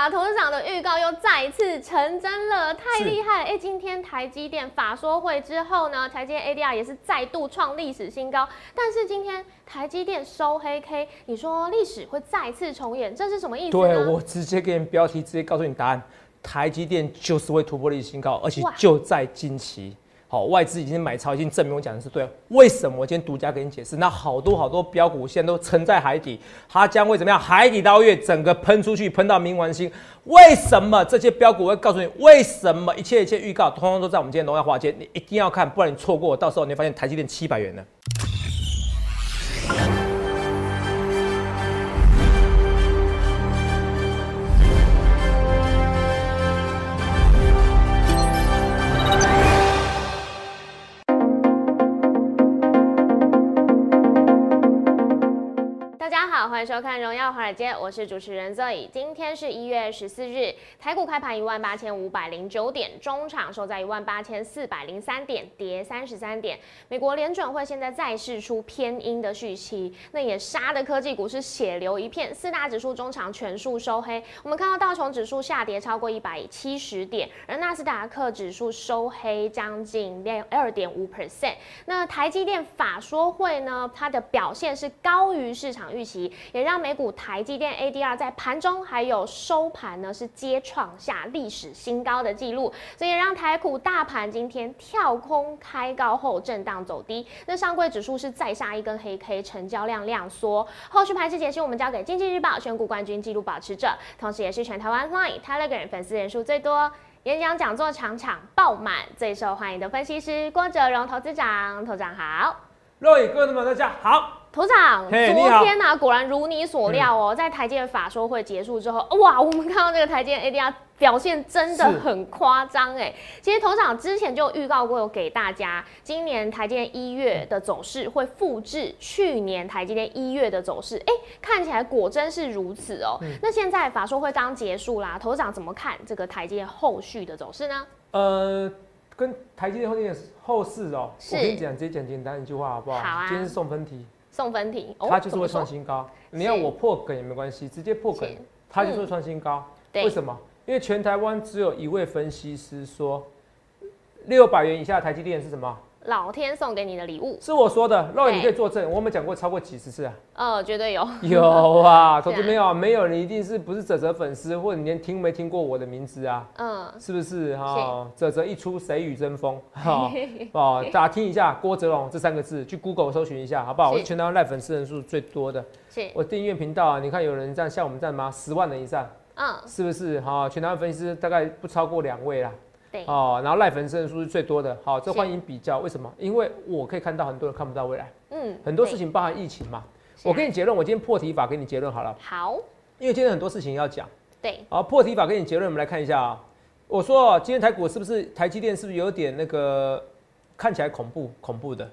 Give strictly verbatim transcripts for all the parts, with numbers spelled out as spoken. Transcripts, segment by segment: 法桐市长的预告又再一次成真了，太厉害了！哎，今天台积电法说会之后呢，台积电 A D R 也是再度创历史新高，但是今天台积电收黑 K， 你说历史会再次重演，这是什么意思呢？对，我直接给你标题，直接告诉你答案，台积电就是会突破历史新高，而且就在近期。 好，外资已经买超，已经证明我讲的是对了。为什么我今天独家给你解释？那好多好多标股现在都沉在海底，它将会怎么样？海底捞月，整个喷出去，喷到冥王星。为什么这些标股？我会告诉你，为什么一切一切预告，通通都在我们今天荣耀华尔街。你一定要看，不然你错过，到时候你会发现台积电七百元了。 欢迎收看《荣耀华尔街》，我是主持人 Zoe。今天是一月十四日，台股开盘一万八千五百零九点，中场收在一万八千四百零三点，跌三十三点。美国联准会现在再释出偏鹰的讯息，那也杀的科技股是血流一片，四大指数中场全数收黑。我们看到道琼指数下跌超过一百七十点，而纳斯达克指数收黑将近二点五 percent。那台积电法说会呢，它的表现是高于市场预期。 也让美股台积电 A D R 在盘中还有收盘呢，是皆创下历史新高的记录，所以让台股大盘今天跳空开高后震荡走低。那上柜指数是再下一根黑 K， 成交量量缩。后续盘势解析我们交给经济日报选股冠军纪录保持者，同时也是全台湾 LINE、Telegram 粉丝人数最多、演讲讲座场场爆满、最受欢迎的分析师郭哲荣投资长。投资长好，各位观众朋友大家好。 头长， Hey, 昨天啊，果然如你所料哦，嗯、在台积电法说会结束之后，哇，我们看到这个台积电 A D R 表现真的很夸张哎。其实头长之前就预告过，有给大家，今年台积电一月的走势会复制去年台积电一月的走势，哎、欸，看起来果真是如此哦。嗯、那现在法说会刚结束啦，头长怎么看这个台积电后续的走势呢？呃。 跟台积电后面后市哦、喔，我跟你讲，直接讲简单一句话好不好？好啊。今天是送分题，送分题，哦、它就是会创新高。你要我破梗也没关系，直接破梗，它就是会创新高。嗯、为什么？因为全台湾只有一位分析师说，六百元以下的台积电是什么？老天送给你的礼物。是我说的，肉眼你可以作证，我有没有讲过超过几十次啊？呃，绝对有。有啊，投资没有、啊、没有，你一定是不是哲哲粉丝，或者你连听没听过我的名字啊？嗯，是不是哈？哲哲一出谁与争锋？哈哦，大家听一下郭哲荣这三个字，去 Google 搜寻一下，好不好？我是全台湾LINE粉丝人数最多的，是我订阅频道啊，你看有人这样像我们这样吗？十万人以上，嗯，是不是哈？全台湾分析师大概不超过两位啦。 哦，然后LINE粉丝人数是最多的，好，这欢迎比较，为什么？因为我可以看到很多人看不到未来，嗯，很多事情包含疫情嘛。我给你结论，我今天破题法给你结论好了。好，因为今天很多事情要讲。对，好，破题法给你结论，我们来看一下啊。我说今天台股是不是台积电是不是有点那个看起来恐怖恐怖的？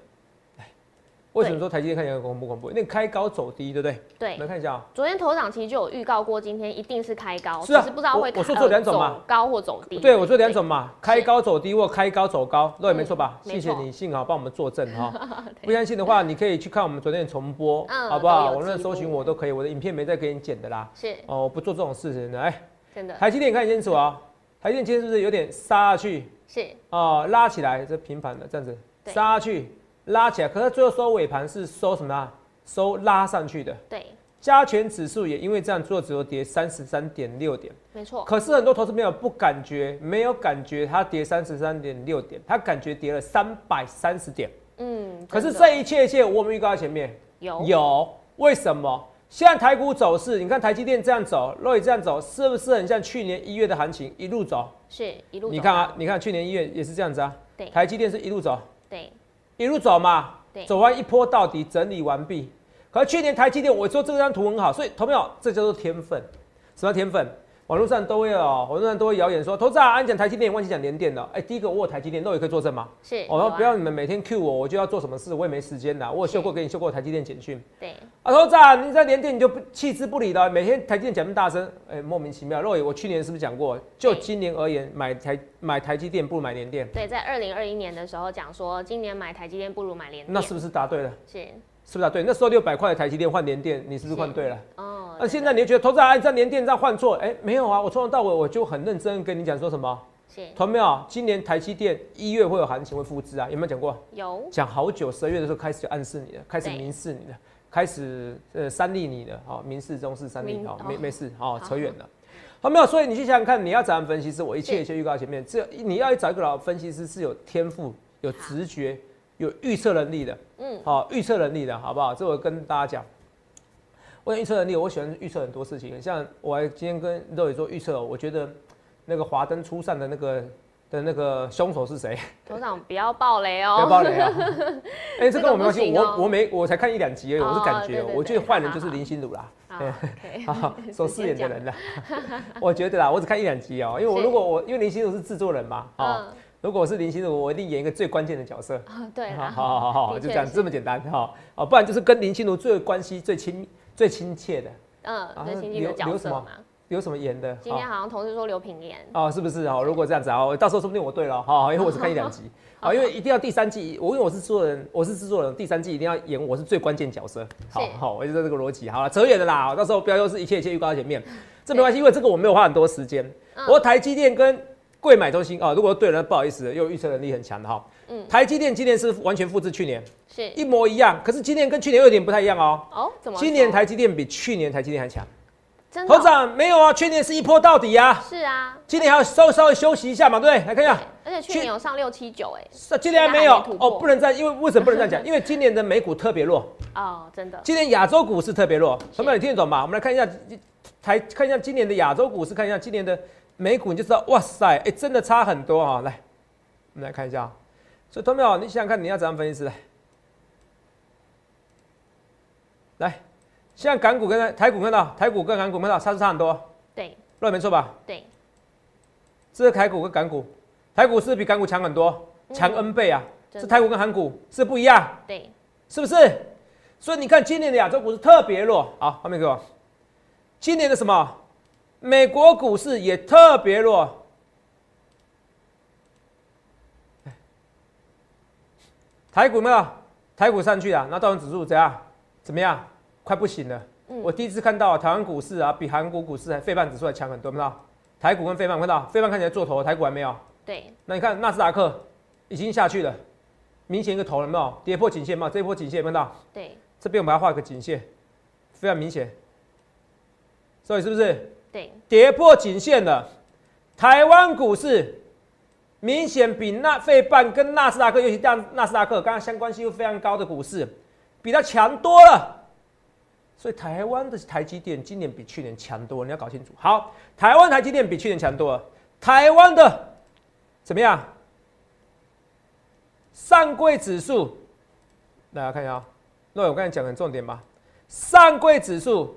为什么说台积电看起来恐怖恐怖？因为开高走低，对不对？对，来看一下啊。昨天头涨其实就有预告过，今天一定是开高，只是不知道会。我说做两种嘛，高或走低。对，我说两种嘛，开高走低或开高走高，对，没错吧？谢谢你，幸好帮我们作证哈。不相信的话，你可以去看我们昨天的重播，好不好？我那搜寻我都可以，我的影片没再给你剪的啦。是哦，我不做这种事情的，哎，真的。台积电你看清楚啊，台积电今天是不是有点杀下去？是哦，拉起来，这平盘的这样子，杀下去。 拉起来，可是最后收尾盘是收什么啊？收拉上去的。对，加权指数也因为这样做，只有跌三十三点六点。没错。可是很多投资朋友不感觉，没有感觉它跌三十三点六点，他感觉跌了三百三十点。嗯。可是这一切一切，我们预告在前面有有为什么？现在台股走势，你看台积电这样走，肉也这样走，是不是很像去年一月的行情一路走？是一路走。你看啊，你看去年一月也是这样子啊。对。台积电是一路走。对。 一路走嘛，走完一波到底，整理完毕。可是去年台积电，我说这张图很好，所以投朋友，这叫做天分。什么天分？网络上都会哦，网络上都会谣言说，投资啊，你讲台积电，忘记讲联电了。哎、欸，第一个我有台积电，那我也可以作证吗？是。我说、哦、不要你们每天 Q 我，我就要做什么事，我也没时间啦。我有秀过给你秀过台积电简讯。对。啊，投资啊，你在联电你就不弃之不理了，每天台积电讲那么大声，哎、欸，莫名其妙。肉爷，我去年是不是讲过？就今年而言，买台。 买台积电不如买联电。对，在二零二一年的时候讲说，今年买台积电不如买联电。那是不是答对了？是，是不是啊？对，那时候六百块的台积电换联电，你是不是换对了？哦。那、啊、现在你就觉得投资人在联电这样换错？哎、欸，没有啊，我从头到尾我就很认真跟你讲说什么。是。同没有？今年台积电一月会有行情，会复制啊？有没有讲过？有。讲好久，十二月的时候开始就暗示你了，开始明示你了，开始呃三立你了，好、哦，明示中示三立，好、哦，没没事，好、哦，扯远了。好，没有，所以你去想想看，你要找分析师，我一切一切预告前面，这你要找一个老分析师是有天赋、有直觉、有预测能力的，嗯，好、哦，预测能力的好不好？这我跟大家讲，我有预测能力，我喜欢预测很多事情，像我还今天跟Zoe做预测，我觉得那个华灯初上的那个的那个凶手是谁？董事长不要爆雷哦，不要爆雷啊！哎、欸，这跟我没关系、哦，我我没我才看一两集而已，我是感觉，哦、對對對我觉得坏人就是林心如啦。好好啊，所饰演的人啦，我觉得啦，我只看一两集哦、喔，因为我如果我因为林心如是制作人嘛，啊、喔，嗯、如果我是林心如，我一定演一个最关键的角色。哦、对啦，好好好，就讲这么简单哈，哦、喔，不然就是跟林心如最关系最亲最亲切的，嗯，最亲切的角色嘛。有什么演的？今天好像同事说刘品言哦，是不是哦？如果这样子啊，到时候说不定我对了哈，因为我只看一两集啊，因为一定要第三季，我因为我是制作人，我是制作人，第三季一定要演我是最关键角色。好好，我就在这个逻辑，好了，扯远了啦，到时候不要又是一切一切预告在前面，这没关系，因为这个我没有花很多时间。我台积电跟贵买中心啊，如果对了，不好意思，又预测能力很强的哈。嗯，台积电今年是完全复制去年，是一模一样，可是今年跟去年有点不太一样哦。哦，怎么？今年台积电比去年台积电还强。头长没有啊，去年是一波到底啊，是啊，今年还要稍稍微休息一下嘛，对不对？来看一下，而且去年有上六七九哎，今年还没有哦，不能再因为为什么不能再讲？因为今年的美股特别弱哦，真的，今年亚洲股市特别弱，同学们你听得懂吗？我们来看一下，台看一下今年的亚洲股市，看一下今年的美股，你就知道，哇塞，哎，真的差很多啊！来，我们来看一下，所以同学们，你想想看，你要怎样分析？来，来。现在港股跟台股看到，台股跟港股看到差是差很多，对，乱没错吧？对，这是台股跟港股，台股是比港股强很多，强 N 倍啊！嗯、是台股跟韩股是不一样，对，是不是？所以你看今年的亚洲股市特别弱，好，后面给我，今年的什么？美国股市也特别弱，台股没有，台股上去了，那道琼指数怎样？怎么样？快不行了！嗯、我第一次看到、啊、台湾股市啊，比韩国股市还费半指数还强很多，看到台股跟费半，看到费半看起来做头，台股还没有。对，那你看纳斯达克已经下去了，明显一个头了，有没有？跌破颈线嘛，这一波颈线看到。对，这边我们要画个颈线，非常明显。所以是不是？对，跌破颈线了。台湾股市明显比纳费半跟纳斯达克，尤其像纳斯达克，刚刚相关性又非常高的股市，比它强多了。所以台湾的台积电今年比去年强多，你要搞清楚。好，台湾台积电比去年强多了。台湾的怎么样？上柜指数，大家看一下啊。那我刚才讲的很重点吧。上柜指数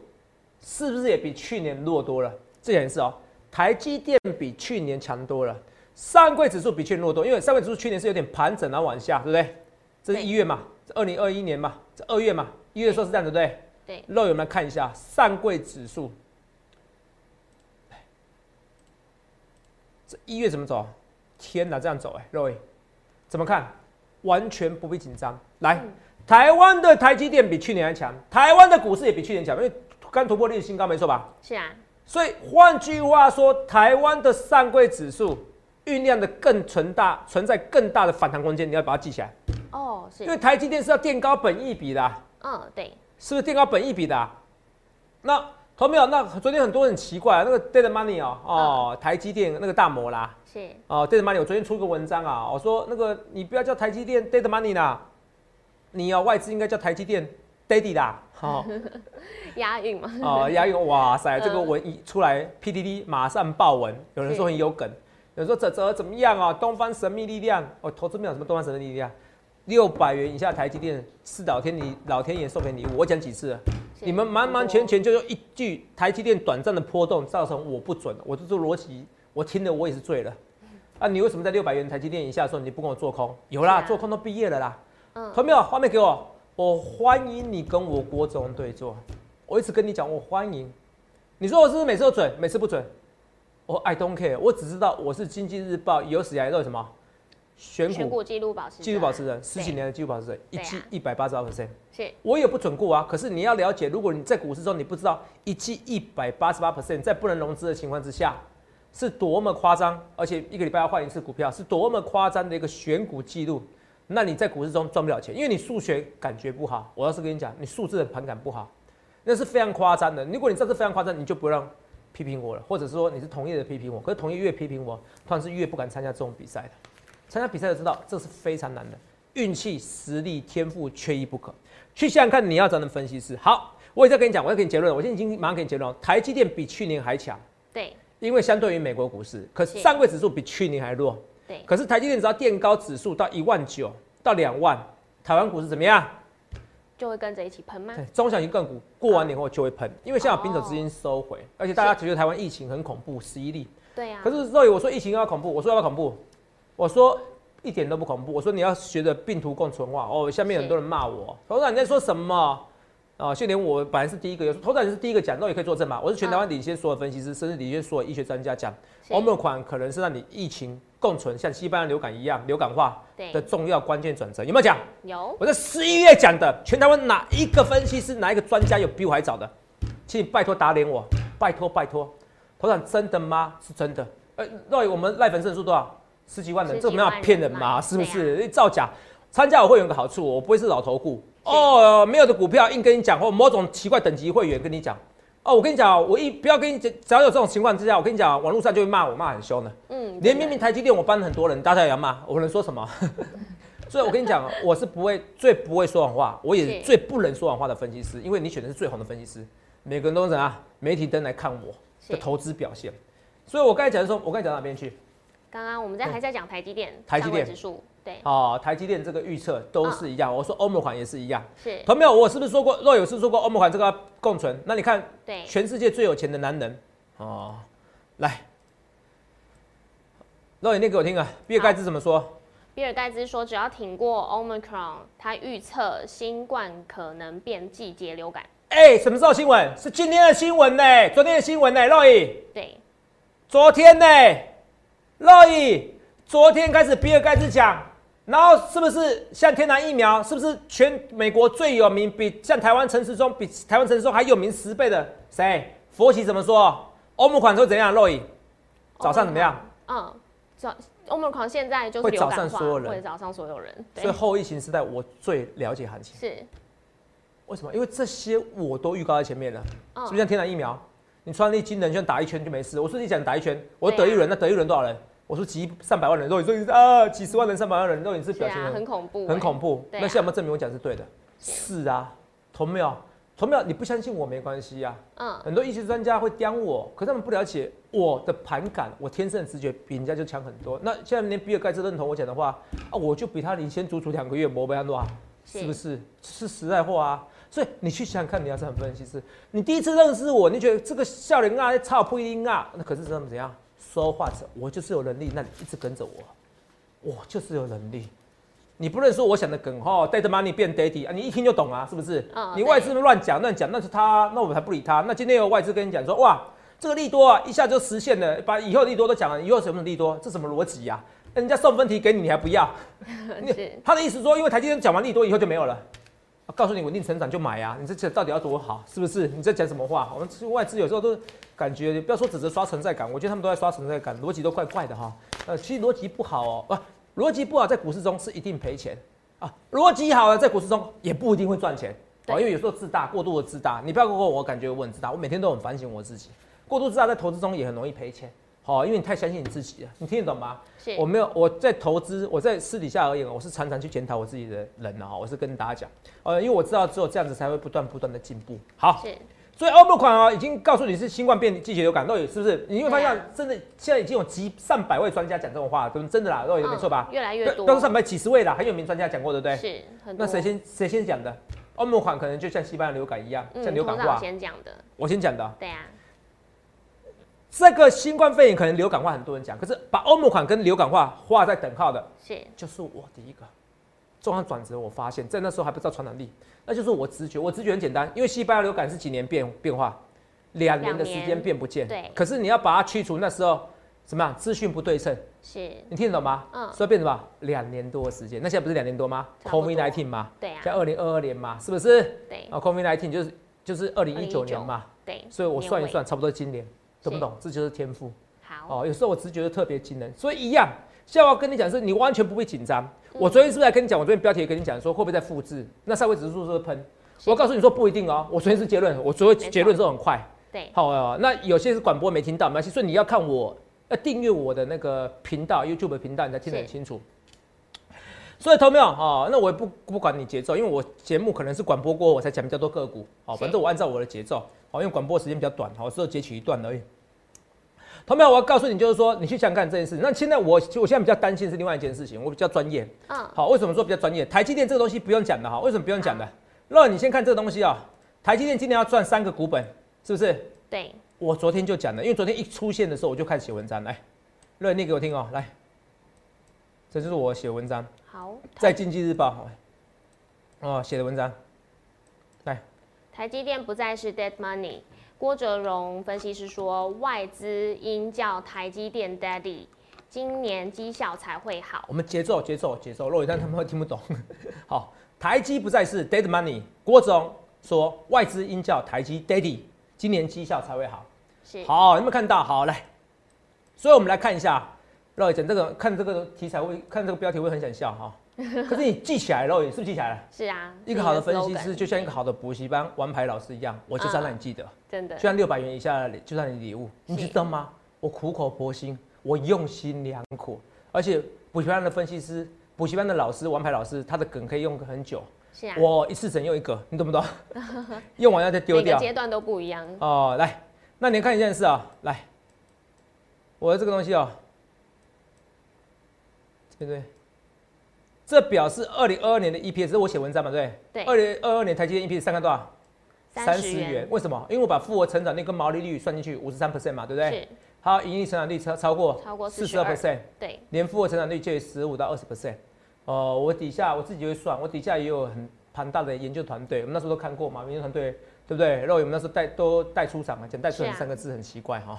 是不是也比去年弱多了？这件事哦，台积电比去年强多了。上柜指数比去年弱多，因为上柜指数去年是有点盘整然后往下，对不对？这是一月嘛，这二零二一年嘛，这二月嘛，一月的时候是这样，对不对？肉友们看一下上柜指数，这一月怎么走？天哪，这样走哎、欸，肉友怎么看？完全不必紧张。来，嗯、台湾的台积电比去年还强，台湾的股市也比去年强，因为刚突破历史新高，没错吧？是啊。所以换句话说，台湾的上柜指数酝酿的更存大，存在更大的反弹空间，你要把它记起来。哦，是。因为台积电是要垫高本益比的、啊。嗯，对。是不是垫高本益比的、啊？那投没有？那昨天很多人很奇怪、啊，那个 Data Money 哦，哦，嗯、台积电那个大摩啦，是哦 ，Data Money 我昨天出一个文章啊，我说那个你不要叫台积电 Data Money 啦，你哦外资应该叫台积电 Daddy 啦，好、哦，押韵嘛，哦，押韵，哇塞，这个文一出来 ，P D D 马上爆文，有人说很有梗，有人说怎怎怎么样啊？东方神秘力量，哦，投资没有什么东方神秘力量。六百元以下台积电是老天爷老天爷送给你，我讲几次了？你们完完全全就用一句台积电短暂的波动造成我不准，我这做逻辑，我听了我也是醉了。啊，你为什么在六百元台积电以下的时候你不跟我做空？有啦，啊、做空都毕业了啦。嗯，同没有？画面给我，我欢迎你跟我郭总对坐。我一直跟你讲，我欢迎。你说我是不是每次都准，每次不准？我、oh, I don't care， 我只知道我是经济日报有史以来都有什么。选股记录保持记录保持人，十几年的记录保持人，一季一百八十二 percent。是，我也不准过啊。可是你要了解，如果你在股市中你不知道一季一百八十八 percent， 在不能融资的情况之下，是多么夸张，而且一个礼拜要换一次股票，是多么夸张的一个选股记录。那你在股市中赚不了钱，因为你数学感觉不好。我要是跟你讲，你数字的盘感不好，那是非常夸张的。如果你这次非常夸张，你就不让批评我了，或者是说你是同业的批评我，可是同业越批评我，突然是越不敢参加这种比赛的。参加比赛就知道，这是非常难的，运气、实力、天赋缺一不可。去想想看，你要找的分析师。好，我也在跟你讲，我要给你结论，我现在已经马上给你结论。台积电比去年还强，对，因为相对于美国股市，可是上柜指数比去年还弱，对。可是台积电只要垫高指数到一万九到两万，台湾股市怎么样？就会跟着一起喷吗？中小型个股过完年后就会喷，因为现在有丙种资金收回，而且大家觉得台湾疫情很恐怖，十一例，对呀。可是Zoe，我说疫情要恐怖，我说要不要恐怖？我说一点都不恐怖。我说你要学着病毒共存化哦。下面很多人骂我，头长你在说什么？啊，就连我本来是第一个，头长你是第一个讲，那也可以作证嘛。我是全台湾领先所有分析师，嗯、甚至领先所有医学专家讲，欧盟款可能是让你疫情共存，像西班牙流感一样流感化的重要关键转折。有没有讲？有。我在十一月讲的，全台湾哪一个分析师、哪一个专家有比我还早的？请你拜托打脸我，拜托拜托。头长真的吗？是真的。呃、欸，那我们赖粉人数多少？十几万人，这没有骗人嘛？是不是？造假！参加我会员有个好处，我不会是老头顾哦。没有的股票硬跟你讲，或某种奇怪等级会员跟你讲哦。我跟你讲，我一不要跟你讲，只要有这种情况之下，我跟你讲，网络上就会骂我，骂很凶的。嗯，连明明台积电我帮很多人，大家也要骂，我能说什么？所以我跟你讲，我是不会最不会说谎话，我也是最不能说谎话的分析师，因为你选的是最红的分析师，每个人都是啊媒体灯来看我的投资表现。所以我刚才讲的时候，我刚才讲到哪边去？刚刚我们在还在讲台积电，台积电指数对哦，台积电这个预测都是一样。我说欧盟款也是一样，是朋友，我是不是说过？若有是说过欧盟款这个共存？那你看，对全世界最有钱的男人哦，来，若有念给我听啊，比尔盖茨怎么说？比尔盖茨说，只要挺过 Omicron， 他预测新冠可能变季节流感。哎，什么时候新闻？是今天的新闻呢、欸？昨天的新闻呢、欸？若有对，昨天呢、欸？Zoe， 昨天开始比尔盖茨讲，然后是不是像天然疫苗，是不是全美国最有名，比像台湾陈时中，比台湾陈时中还有名十倍的谁？佛奇怎么说？欧姆款会怎样 ？Zoe， 早上怎么样？嗯，早欧姆款现在就是流感化，会早上所有人，会早上所有人。所以后疫情时代，我最了解行情。是，为什么？因为这些我都预告在前面了，嗯、是不是像天然疫苗？你穿那金人圈打一圈就没事。我说你讲打一圈，我得一轮，那得一轮多少人？我说几上百万人，肉眼是啊，几十万人、上百万人，肉眼是表情很恐怖，很恐怖。那现在有没有证明我讲是对的？是啊，同没有，同没有，你不相信我没关系啊。嗯，很多医学专家会刁我，可是他们不了解我的盘感，我天生的直觉比人家就强很多。那现在连比尔盖茨认同我讲的话啊，我就比他领先足足两个月，没被安诺，是不是？是实在话啊。所以你去想想看，你要是很分析师，你第一次认识我，你觉得这个笑脸啊、操不一定啊，那可是怎么怎样？说话者，我就是有能力，那你一直跟着我，我就是有能力。你不能说我想的梗哈，带着 money 变 daddy 啊，你一听就懂啊，是不是？哦、你外资乱讲乱讲，那是他，那我们还不理他。那今天有外资跟你讲说，哇，这个利多啊，一下就实现了，把以后利多都讲了，以后什么利多，这什么逻辑呀？人家送分题给你，你还不要？他的意思说，因为台积电讲完利多以后就没有了，啊、告诉你稳定成长就买啊，你这到底要多好，是不是？你在讲什么话？我们外资有时候都。感觉你不要说只是刷存在感，我觉得他们都在刷存在感，逻辑都怪怪的哈。呃，其实逻辑不好哦，啊，逻辑不好在股市中是一定赔钱啊，逻辑好了在股市中也不一定会赚钱啊，因为有时候自大，过度的自大，你不要跟我我感觉我很自大，我每天都很反省我自己，过度自大在投资中也很容易赔钱，好、哦，因为你太相信你自己了，你听得懂吗？我没有我在投资，我在私底下而言，我是常常去检讨我自己的人啊，我是跟大家讲，呃，因为我知道只有这样子才会不断不断的进步，好。所以欧盟款啊，已经告诉你是新冠变季节流感，到底是不是？你会发现，真的现在已经有几上百位专家讲这种话，对不对？真的啦，到底没错吧？越来越多，都是上百几十位啦，很有名专家讲过，对不对？是，很多。那谁先谁先讲的？欧盟款可能就像西班牙流感一样，像流感化。我先讲的。我先讲的。对啊。这个新冠肺炎可能流感化，很多人讲，可是把欧盟款跟流感化画在等号的，是，就是我第一个。重要转折，我发现在那时候还不知道传染力，那就是我直觉。我直觉很简单，因为西班牙流感是几年变变化，两年的时间变不见。对。可是你要把它去除，那时候怎么样？资讯不对称，是你听得懂吗？嗯，所以变成什么？两年多的时间，那现在不是两年多吗 ？COVID 十九 嘛，对啊，在二零二二年嘛，是不是？对，啊 ，COVID 十九 就是就是二零一九年嘛，对，所以我算一算，差不多今年，懂不懂？这就是天赋。好，哦，有时候我直觉就特别惊人，所以一样。现在我要跟你讲是，你完全不会紧张。嗯、我昨天是不是在跟你讲？我昨天标题也跟你讲说，会不会再复制？那上位指数是不是喷？我告诉你说不一定哦。我昨天是结论，我昨天结论之后很快。对，好、哦，那有些是广播没听到，没关系，所以你要看我。要订阅我的那个频道 ，YouTube 频道，你才听得很清楚。所以，投没有哦，那我也不不管你节奏，因为我节目可能是广播过后我才讲比较多个股，哦，反正我按照我的节奏，哦，因为广播时间比较短，好、哦，只有截取一段而已。投没有，我要告诉你，就是说，你去想看这件事。那现在我我现在比较担心是另外一件事情，我比较专业。嗯。好、哦，为什么说比较专业？台积电这个东西不用讲的哈、哦，为什么不用讲的？那你先看这个东西啊、哦，台积电今年要赚三个股本，是不是？对。我昨天就讲了，因为昨天一出现的时候，我就开始写文章。来，乐念给我听哦、喔。来，这就是我写文章。好，在《经济日报》哦写的文章。来，台积电不再是 dead money。郭哲荣分析师说，外资应叫台积电 daddy， 今年绩效才会好。我们节奏，节奏，节奏，肉眼但他们会听不懂。好，台积不再是 dead money。郭哲荣说，外资应叫台积 daddy， 今年绩效才会好。好，有没有看到？好，来，所以我们来看一下，肉眼讲这个，看这个题材会，看这个标题会很想笑哈。可是你记起来，肉眼是不是记起来了？是啊，一个好的分析师就像一个好的补习班王牌老师一样，我就是要让你记得，嗯、真的，就像六百元以下就让你礼物，你知道吗？我苦口婆心，我用心良苦，而且补习班的分析师，补习班的老师，王牌老师，他的梗可以用很久。啊、我一次只能用一个，你懂不懂？用完要再丢掉。每个阶段都不一样。哦，来。那你看一件事啊，来，我的这个东西哦、喔，对不对？这表示二零二二年的 E P S， 是我写文章嘛，对对。二零二二年台积电 E P S 三看多少？三十元。为什么？因为我把复合成长率跟毛利率算进去，五十三 percent 嘛，对不对？是。还有盈利成长率超超过超过四十二 percent， 对。连复合成长率就有十五到二十 percent。哦，我底下我自己会算，我底下也有很庞大的研究团队，我们那时候都看过嘛，研究团队。对不对？肉眼我们那时候带都带出场嘛，讲带出场三个字很奇怪哈。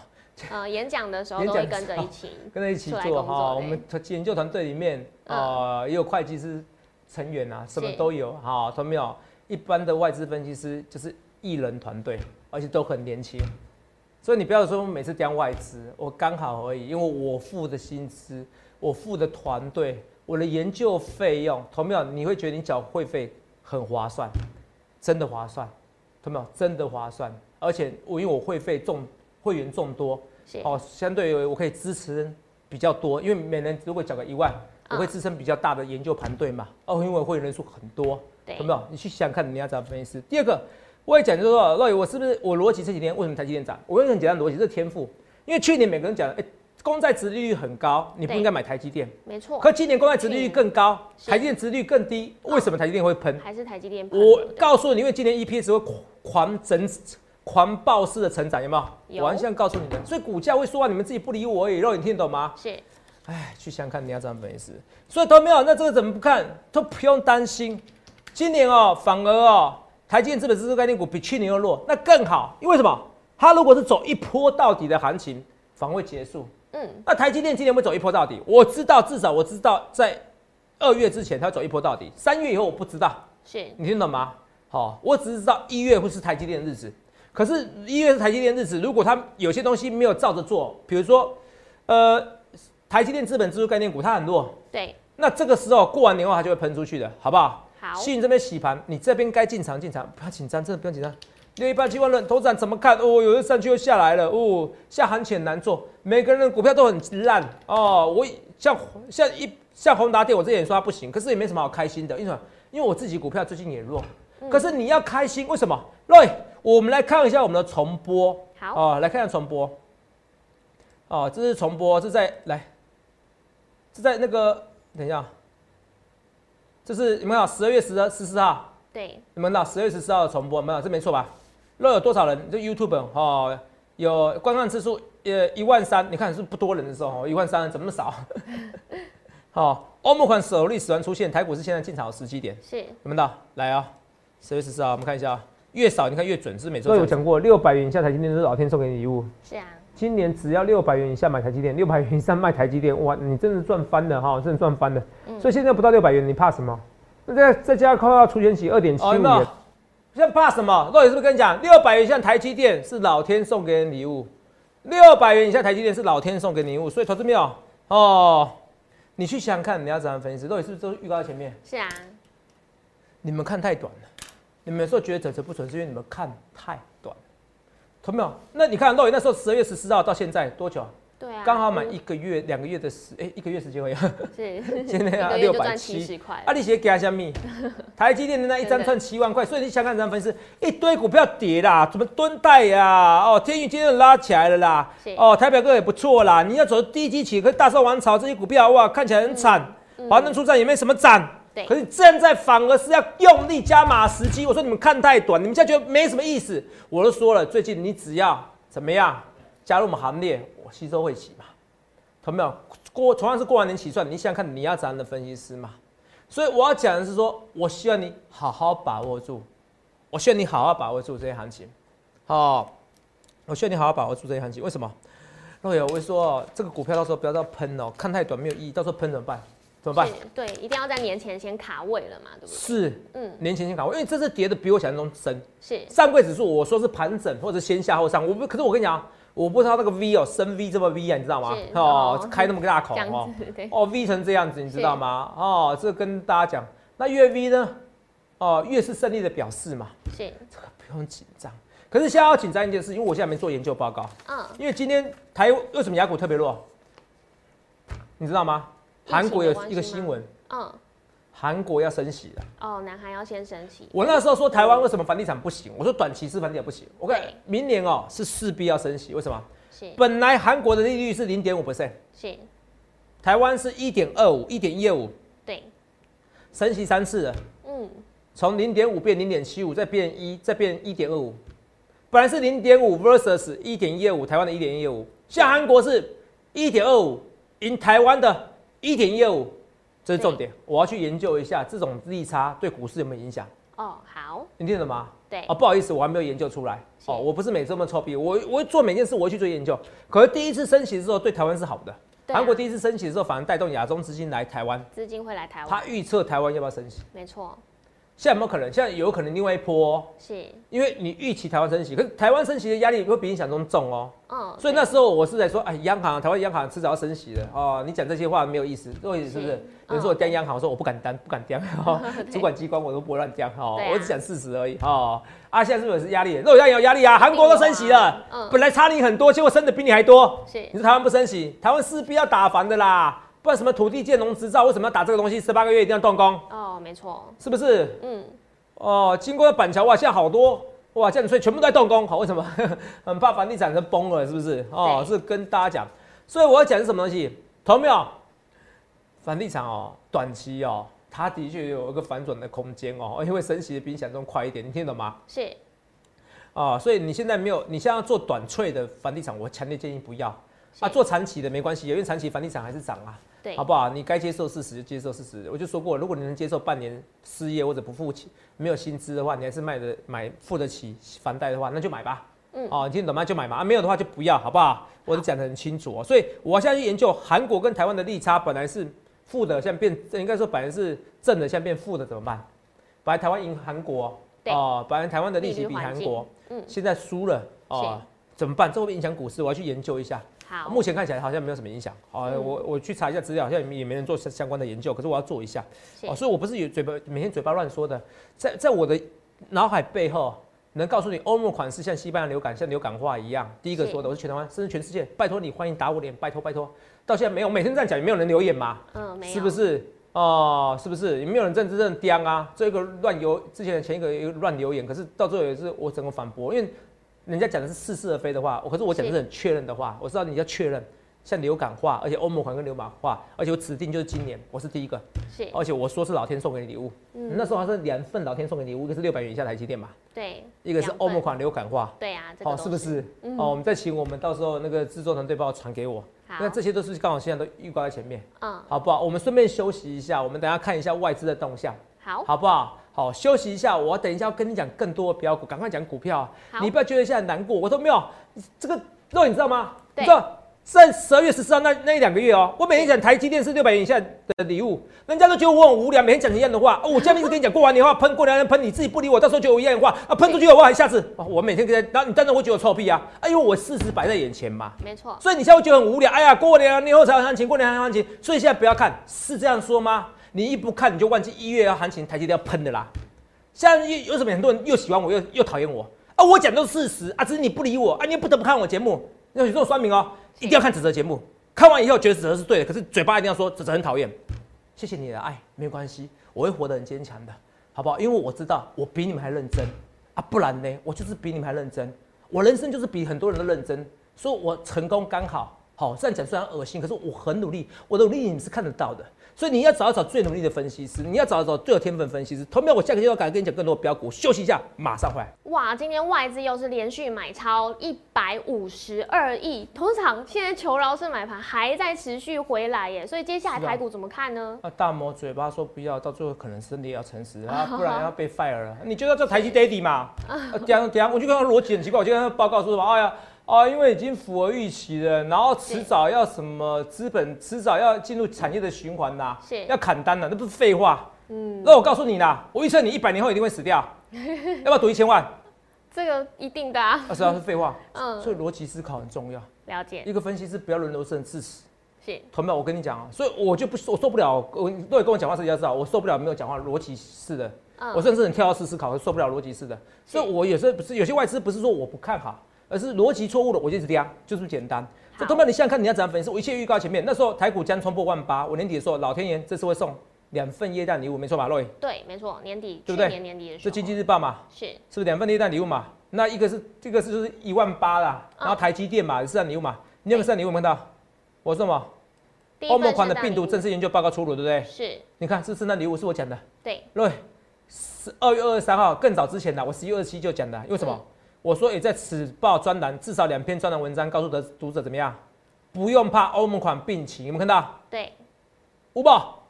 呃，演讲的时候都会跟着一起，跟着一起做哈。我们研究团队里面呃也有会计师成员啊，什么都有哈。同没有？一般的外资分析师就是一人团队，而且都很年轻。所以你不要说每次讲外资，我刚好而已，因为我付的薪资，我付的团队，我的研究费用，同没有？你会觉得你缴会费很划算，真的划算。懂没有？真的划算，而且我因为我会费众会员众多，哦，相对于我可以支持比较多，因为每人如果缴个一万，我会支撑比较大的研究团队嘛。哦，因为我会员人数很多，懂没有？你去想看你要怎么分析师。第二个，我也讲就是说，到底我是不是我逻辑这几天为什么台积电涨？我用很简单的逻辑，这是天赋。因为去年每个人讲，哎、欸，公债殖利率很高，你不应该买台积电，没错。可今年公债殖利率更高，台积电殖利率更低，为什么台积电会喷？还是台积电？我告诉你，因为今年 E P S 会。狂整狂暴式的成长有没有？有我现在告诉你们，所以股价会说话，你们自己不理我而已。肉眼听懂吗？是。哎，去想看你要怎么分析。所以都没有，那这个怎么不看？都不用担心。今年哦、喔，反而哦、喔，台积电资本支出概念股比去年又弱，那更好。因为什么？它如果是走一波到底的行情，反而会结束。嗯。那台积电今年会走一波到底？我知道，至少我知道在二月之前它会走一波到底，三月以后我不知道。是。你听懂吗？好，我只知道一月会是台积电的日子，可是一月是台积电的日子，如果它有些东西没有照着做，比如说，呃，台积电资本支出概念股它很弱，对，那这个时候过完年后它就会喷出去的，好不好？好，吸引这边洗盘，你这边该进场进场，不要紧张，真的不用紧张。六一八七万人头涨怎么看？哦，有的上去又下来了，哦，下行情难做，每个人的股票都很烂哦。我像像一像宏达电，我之前也说它不行，可是也没什么好开心的，因为因为我自己股票最近也弱。可是你要开心，为什么？对，我们来看一下我们的重播。好，哦、呃，来看一下重播。哦、呃，这是重播，这在来，这在那个等一下，这是你们好，十二月十十四号。对，你们好，十二月十四号的重播，你们好，这没错吧？若有多少人？这 YouTube 哦，有观看次数呃一万三，你看是不是不多人的时候，一万三怎么那么少？好，欧盟款首例死亡出现，台股是现在进场的时机点。是，你们好，来啊、哦。十月十四号，我们看一下，越少你看越准，是没错。我有讲过，六百元以下台积电是老天送给你礼物。是啊，今年只要六百元以下买台积电，六百元以上卖台积电，哇，你真的赚翻了哈，真的赚翻了。嗯、所以现在不到六百元，你怕什么？那再再加扣到除权息二点七五元，现在怕什么？若雨是不是跟你讲，六百元以下台积电是老天送给人礼物，六百元以下台积电是老天送给你礼物，所以投资没有哦。 你去想想看，你要怎样分析？到底是不是都预告在前面？是啊。你们看太短了，你们有时候觉得准时不准，是因为你们看太短了，懂没有？那你看到底那时候十二月十四号到现在多久？对啊。刚好满一个月、两个月的时，哎、欸，一个月时间而已。是。现在啊，六百七十块。啊，你写加什么？台积电的那一张赚七万块，所以你想看怎样分析？一堆股票跌啦，什么敦泰呀、啊，哦，天宇今天拉起来了啦，哦，台表哥也不错啦。你要走低基期，跟大少王朝这些股票哇，看起来很惨，华灯初上也没什么涨。对。可是正在反而是要用力加码时机。我说你们看太短，你们现在觉得没什么意思。我都说了，最近你只要怎么样加入我们行列。 吸收会起嘛？懂没有？过同样是过完年起算，你想想看你要怎样的分析师嘛？所以我要讲的是说，我希望你好好把握住，我希望你好好把握住这些行情。好、哦，我希望你好好把握住这些行情。为什么？若有我会说，这个股票到时候不要到喷哦，看太短没有意义，到时候喷怎么办？怎么办？对，一定要在年前先卡位了嘛，对不对？是，嗯，年前先卡位，因为这次跌的比我想象中深。是，上柜指数我说是盘整或者先下后上，我不，可是我跟你讲。 我不知道那个 V 哦，深 V 这么 V 啊，你知道吗？哦，哦开那么个大口哦，哦 V 成这样子，你知道吗？哦，这跟大家讲，那越 V 呢，哦，越是胜利的表示嘛。是，这个不用紧张。可是现在要紧张一件事，因为我现在没做研究报告。嗯。因为今天台为什么雅股特别弱？你知道吗？韩国有一个新闻。嗯。 韩国要升息了哦，南韩要先升息。我那时候说台湾为什么房地产不行？我说短期是房地产不行。我看明年哦、喔、是势必要升息，为什么？是本来韩国的利率是零点五 percent， 是台湾是一点二五、一点一五，对，升息三次了，嗯，从零点五变零点七五，再变一，再变一点二五，本来是零点五 versus 一点一五，台湾的一点一五，像韩国是一点二五赢台湾的一点一五。 这是重点，我要去研究一下这种利差对股市有没有影响。哦，好，你听得懂吗？对。哦，不好意思，我还没有研究出来。哦，我不是每次这么臭屁，我我做每件事我会去做研究。可是第一次升息之后，对台湾是好的。对、啊。韩国第一次升息之后，反而带动亚中资金来台湾。资金会来台湾。他预测台湾要不要升息？没错。现在有没有可能？现在有可能另外一波、哦。是。因为你预期台湾升息，可是台湾升息的压力会比你想中重哦。嗯。所以那时候我是在说，哎，央行，台湾央行迟早要升息的哦。你讲这些话没有意思，有意思是不是？是 有时候我盯央行，我说我不敢担，不敢盯，哦、主管机关我都不乱盯，哦啊、我只讲事实而已，哦。啊，现在是不是压力？那我现在有压力啊，韩国都升息了，嗯、本来差你很多，结果升的比你还多。是，你说台湾不升息，台湾势必要打房的啦，不然什么土地建农执照，为什么要打这个东西？十八个月一定要动工。哦，没错，是不是？嗯，哦，经过板桥哇，现在好多。 哇，这样所以全部都在动工，好，为什么？很怕房地产人崩了，是不是？哦，是跟大家讲，所以我要讲是什么东西，懂没有？房地产哦，短期哦，它的确有一个反转的空间哦，因为升息比你想中快一点，你听懂吗？是。哦，所以你现在没有，你现在要做短脆的房地产，我强烈建议不要啊，做长期的没关系，因为长期房地产还是涨啊。 好不好？你该接受事实就接受事实。我就说过，如果你能接受半年失业或者不付起没有薪资的话，你还是卖的买付得起房贷的话，那就买吧。嗯，哦，你听懂吗？就买嘛。啊，没有的话就不要，好不好？我都讲得很清楚哦。所以我现在去研究韩国跟台湾的利差，本来是负的，现在变应该说本来是正的，现在变负的怎么办？本来台湾赢韩国，哦，本来台湾的利息比韩国，嗯，现在输了哦，怎么办？这会不会影响股市？我要去研究一下。 目前看起来好像没有什么影响。好、嗯哦，我我去查一下资料，好像也没人做相关的研究。可是我要做一下。哦，所以我不是有嘴巴每天嘴巴乱说的，在在我的脑海背后，能告诉你欧盟款式像西班牙流感、像流感化一样。第一个说的，我是全台湾，甚至全世界，拜托你，欢迎打我脸，拜托拜托。到现在没有，每天这样讲也没有人留言嘛。嗯，没有。是不是？哦、呃，是不是？也没有人真正刁啊。这个乱留，之前的前一个乱留言，可是到最后也是我整个反驳，因为。 人家讲的是似是而非的话，可是我讲的是很确认的话。我知道你要确认，像流感化，而且欧盟款跟流感化，而且我指定就是今年，我是第一个。是，而且我说是老天送给你礼物。嗯、那时候还是两份老天送给你礼物，一个是六百元以下台积电嘛，对，一个是欧盟款流感化。对啊，这个、哦，是不是？嗯、哦，我们再请我们到时候那个制作团队帮我传给我。那这些都是刚好现在都预告在前面，嗯，好不好？我们顺便休息一下，我们等一下看一下外资的动向，好，好不好？ 好，休息一下，我等一下要跟你讲更多的标股，赶快讲股票、啊。你不要觉得现在难过，我都没有这个肉，你知道吗？对，你知道在十二月十四号那那一两个月哦，我每天讲台积电是六百元以下的礼物，人家都觉得我很无聊，每天讲一样的话。哦，我下面一直跟你讲，过完年的话喷，过年喷，你自己不理我，到时候觉得我一样的话啊，喷出去的话，下次、哦、我每天跟，然后你当然会觉得我臭屁啊，啊，因为我事实摆在眼前嘛，没错。所以你现在会觉得很无聊，哎呀，过年年后才有行情，过年才有行情，所以现在不要看，是这样说吗？你一不看你就忘记一月要行情，台积电要喷的啦。现在有什么很多人又喜欢我又又讨厌我啊？我讲都是事实啊，只是你不理我啊，你又不得不看我节目。有这种酸民哦，一定要看指责节目，看完以后觉得指责是对的，可是嘴巴一定要说指责很讨厌。谢谢你的爱，没关系，我会活得很坚强的，好不好？因为我知道我比你们还认真啊，不然呢，我就是比你们还认真，我人生就是比很多人都认真，所以我成功刚好。好，这样讲虽然恶心，可是我很努力，我的努力你们是看得到的。所以你要找一找最努力的分析师，你要找一找最有天分分析师。同样，我下个月要跟你讲更多标股，休息一下，马上回来。哇，今天外资又是连续买超一百五十二亿，通常现在求饶式买盘还在持续回来耶，所以接下来台股怎么看呢？啊、大摩嘴巴说不要，到最后可能真的也要诚实啊，不然要被 fire 了。你就要叫台积 daddy 嘛？啊，等下等下，我就看到逻辑很奇怪，我就看他报告说什么，哎呀。哦，因为已经符合预期了，然后迟早要什么资本，迟早要进入产业的循环啦，要砍单啦，那不是废话。嗯，那我告诉你啦，我预测你一百年后一定会死掉，要不要赌一千万？这个一定的啊。啊，是啊，是废话。嗯，所以逻辑思考很重要。了解。一个分析师不要沦落成自私。是。同学们，我跟你讲啊，所以我就不我受不了，我各位跟我讲话是要知道，我受不了没有讲话逻辑式的，嗯、我甚至很跳跃式思考，受不了逻辑式的。所以我有时候不是有些外资不是说我不看好。而是逻辑错误的，我就是这样，就是简单。这同胞，你想想看，你要怎样分析？我一切预告前面，那时候台股将冲破万八，我年底的时候，老天爷这次会送两份耶诞礼物，没错吧 ，Roy？ 对，没错，年底，对不对？去年年底的时候，这经济日报嘛，是是不是两份耶诞礼物嘛？那一个是这个是就是一万八啦，然后台积电嘛，圣诞礼物嘛，你有没有圣诞礼物看到？我说什么？欧盟款的病毒正式研究报告出炉，对不对？是。你看，是圣诞礼物，是我讲的。对 ，Roy， 二月二十三号更早之前的，我十一月二十七就讲的，因为什么？嗯我说也在此报专栏至少两篇专栏文章告诉读者怎么样，不用怕欧盟款病情，有没有看到？对，五宝，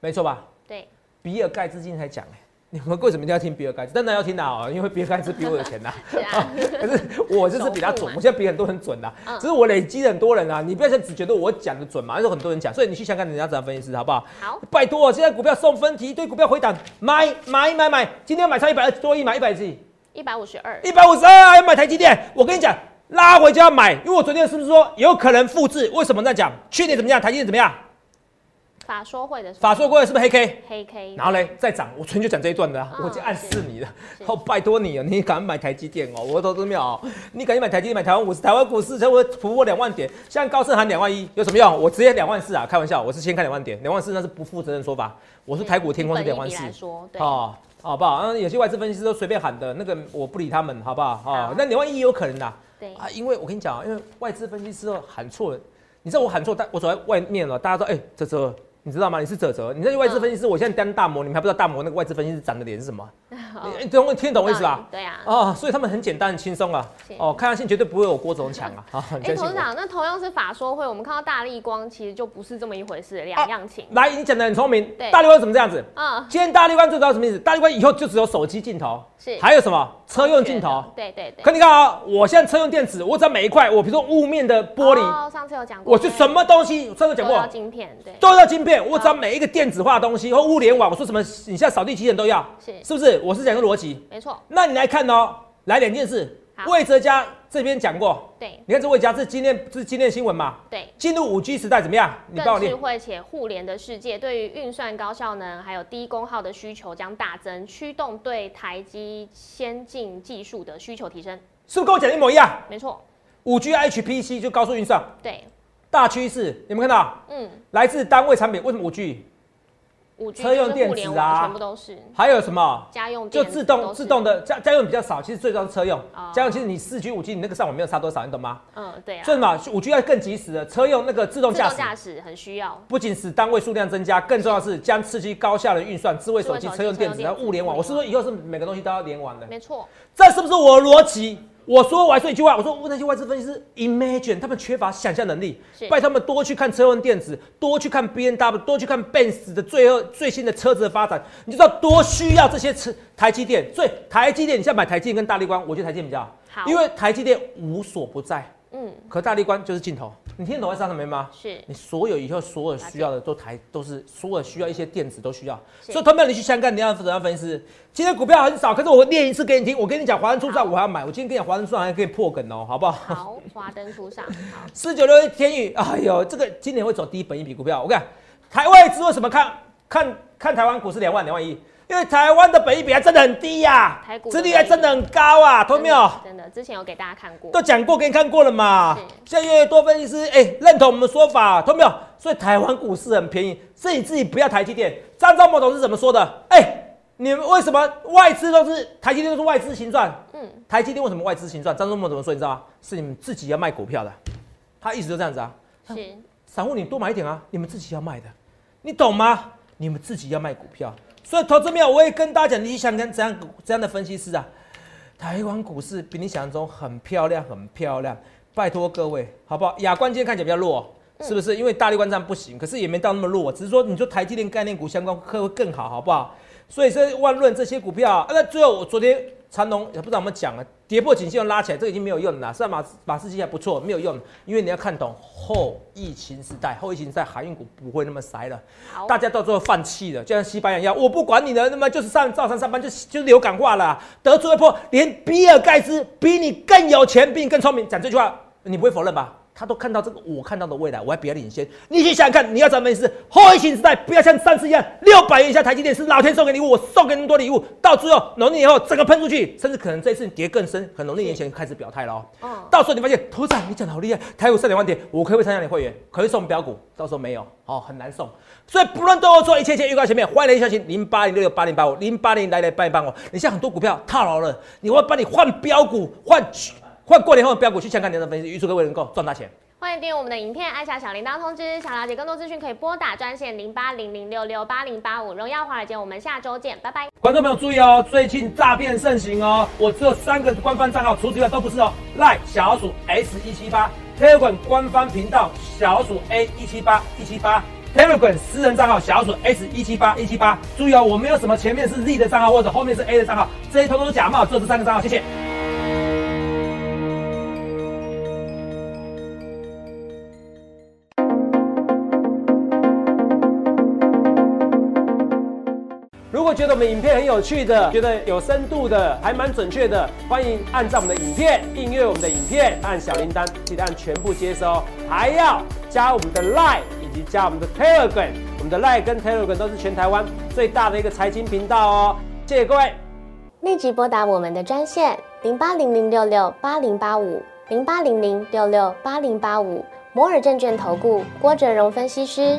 没错吧？对，比尔盖茨今天才讲哎、欸，你们为什么一定要听比尔盖茨？当然要听啦、啊、因为比尔盖茨比我有钱啦、啊啊。可是我就是比他准，我现在比很多人准啦、啊，嗯、只是我累积很多人啊，你不要现在只觉得我讲的准嘛，还是很多人讲，所以你去想看人家怎样分析师好不好？好，拜托、喔，现在股票送分题，一堆股票回档，买买买买，今天要买超一百二十多亿，买一百几？一百五十二，一百五十二要买台积电。我跟你讲，拉回就要买，因为我昨天是不是说有可能复制？为什么在讲？去年怎么样？台积电怎么样？法说会的，法说会是不是黑 K？ 黑 K。然后嘞，再涨，我纯就讲这一段的、啊，嗯、我已经暗示你了。好、哦，拜托你了，你赶快买台积电哦！我都真妙哦，你赶紧买台积电，买台湾股市，台湾股市才会突破两万点。像高盛喊两万一，有什么用？我直接两万四啊！开玩笑，我是先看两万点，两万四那是不负责任说法。我是台股天空是两万四。哦好不好？嗯、啊，有些外资分析师都随便喊的，那个我不理他们，好不好？好啊，那两万一有可能啦。对啊，因为我跟你讲，因为外资分析师喊错了，你知道我喊错，但我走在外面了，大家说，哎、欸，泽泽，你知道吗？你是泽泽，你那些外资分析师，嗯、我现在当大摩，你们还不知道大摩那个外资分析师长的脸是什么？哦、你懂我听懂我意思吧？对啊。哦，所以他们很简单、很轻松啊。哦，抗压性绝对不会有郭总强啊。啊，哎、欸，董事长，那同样是法说会，我们看到大立光其实就不是这么一回事，两样情、啊。来，你讲的很聪明。大立光怎么这样子？嗯。今天大立光最主要什么意思？大立光以后就只有手机镜头，是，还有什么车用镜头？对对对。可你看啊、哦，我现在车用电子，我只要每一块，我比如说雾面的玻璃，哦，上次有讲过，我就什么东西，上次有讲过，都要晶片，对，都要晶片，我只要每一个电子化的东西或物联网，我说什么，你现在扫地机器人都要，是，是不是？我是讲个逻辑，没错。那你来看哦，来两件事。魏哲家这边讲过，对，你看这魏哲家是今天是今天新闻嘛？对，进入 五 G 时代怎么样？你帮我念。更智慧且互联的世界，对于运算高效能还有低功耗的需求将大增，驱动对台积先进技术的需求提升。是不是跟我讲的一模一样？没错。五 G H P C 就高速运算，对，大趋势，你们看到？嗯，来自单位产品，为什么 五 G？车用电子啊，全部都是。还有什么？家用就自动自动的家家用比较少，其实最主要是车用。家用其实你四 G、五 G 你那个上网没有差多少，你懂吗？嗯，对啊。所以嘛，五 G 要更及时的，车用那个自动驾驶。自动驾驶很需要。不仅使单位数量增加，更重要的是将刺激高效的运算、智慧手机、车用电子、然后物联网。我是说以后是每个东西都要联网的。没错。这是不是我的逻辑？我说我还说一句话，我说那些外资分析师 ，imagine 他们缺乏想象能力，拜他们多去看车用电子，多去看 B M W， 多去看 Benz 的最后最新的车子的发展，你就知道多需要这些车台积电。所以台积电，你现在买台积电跟大立光，我觉得台积电比较好，好因为台积电无所不在。嗯，可大力关就是镜头，你听懂我在讲什么吗？是你所有以后所有需要的都台都是所有需要一些电子都需要，所以同样你去香港你要怎样分析？今天股票很少，可是我念一次给你听，我跟你讲华灯初上我还要买，我今天跟你讲华灯初上还可以破梗哦，好不好？好，华灯初上，好，四九六一天宇，哎呦，这个今年会走第一本一笔股票，我看台外资为什么看看看台湾股市两万两万一？因为台湾的本益比还真的很低呀、啊，殖利率还真的很高啊，同没有？真的，之前有给大家看过，都讲过给你看过了嘛。现在越来越多分析师哎、欸、认同我们的说法，同没有？所以台湾股市很便宜，是你自己不要台积电。张忠谋董事怎么说的？哎、欸，你们为什么外资都是台积电都是外资行赚？嗯，台积电为什么外资行赚？张忠谋怎么说？你知道吗？是你们自己要卖股票的，他一直都这样子啊。是，散户你多买一点啊，你们自己要卖的，你懂吗？你们自己要卖股票。所以投资面，我也跟大家讲，你想跟怎样怎样的分析师啊？台湾股市比你想象中很漂亮，很漂亮。拜托各位，好不好？亚冠今天看起来比较弱，嗯、是不是？因为大力关站不行，可是也没到那么弱，只是说你说台积电概念股相关会更好，好不好？所以这万润这些股票、啊，那最后我昨天长荣也不知道我们讲了，跌破颈线拉起来，这個、已经没有用了啦。虽然马马士基还不错，没有用，因为你要看懂后疫情时代，后疫情时代航运股不会那么塞了，大家到最后放弃了，就像西班牙一样，我不管你了，那么就是上照常上班，就就是流感化了、啊。得出一波，连比尔盖茨比你更有钱，比你更聪明，讲这句话你不会否认吧？他都看到这个我看到的未来，我还比他领先。你去想想看，你要怎么意思？后疫情时代不要像上次一样，六百元以下台积电是老天送给你礼物，我送给你多礼物，到最后农历年后整个喷出去，甚至可能这一次跌更深，可能农历年前开始表态了哦。嗯、到时候你发现，头仔你讲的好厉害，台股上两万点，我可不可以参加你会员？可以送标股，到时候没有，哦，很难送。所以不论对我做一切一切预告前面，欢迎来消息零八零六六八零八五零八零来来帮一帮我。你现在很多股票套牢了，你我帮你换标股换。换过年后的标股去香港，你的分析，预祝各位能够赚大钱。欢迎订阅我们的影片，按下小铃铛通知。想了解更多资讯，可以拨打专线零八零零六六八零八五。荣耀华尔街，我们下周见，拜拜。观众朋友注意哦，最近诈骗盛行哦，我只有三个官方账号，除此之外都不是哦。LINE 小老鼠 S 一七八 ，Telegram 官方频道小老鼠 A 一七八一七八 ，Telegram 私人账号小老鼠 S 一七八一七八。注意哦，我没有什么前面是 Z 的账号或者后面是 A 的账号，这些通通是假冒，只有这三个账号，谢谢。如果觉得我们影片很有趣的，觉得有深度的，还蛮准确的，欢迎按照我们的影片，订阅我们的影片，按小铃铛，记得按全部接收，还要加我们的 LINE 以及加我们的 Telegram， 我们的 LINE 跟 Telegram 都是全台湾最大的一个财经频道哦，谢谢各位。立即拨打我们的专线零八零零六六八零八五零八零零六六八零八五摩尔证券投顾郭哲荣分析师。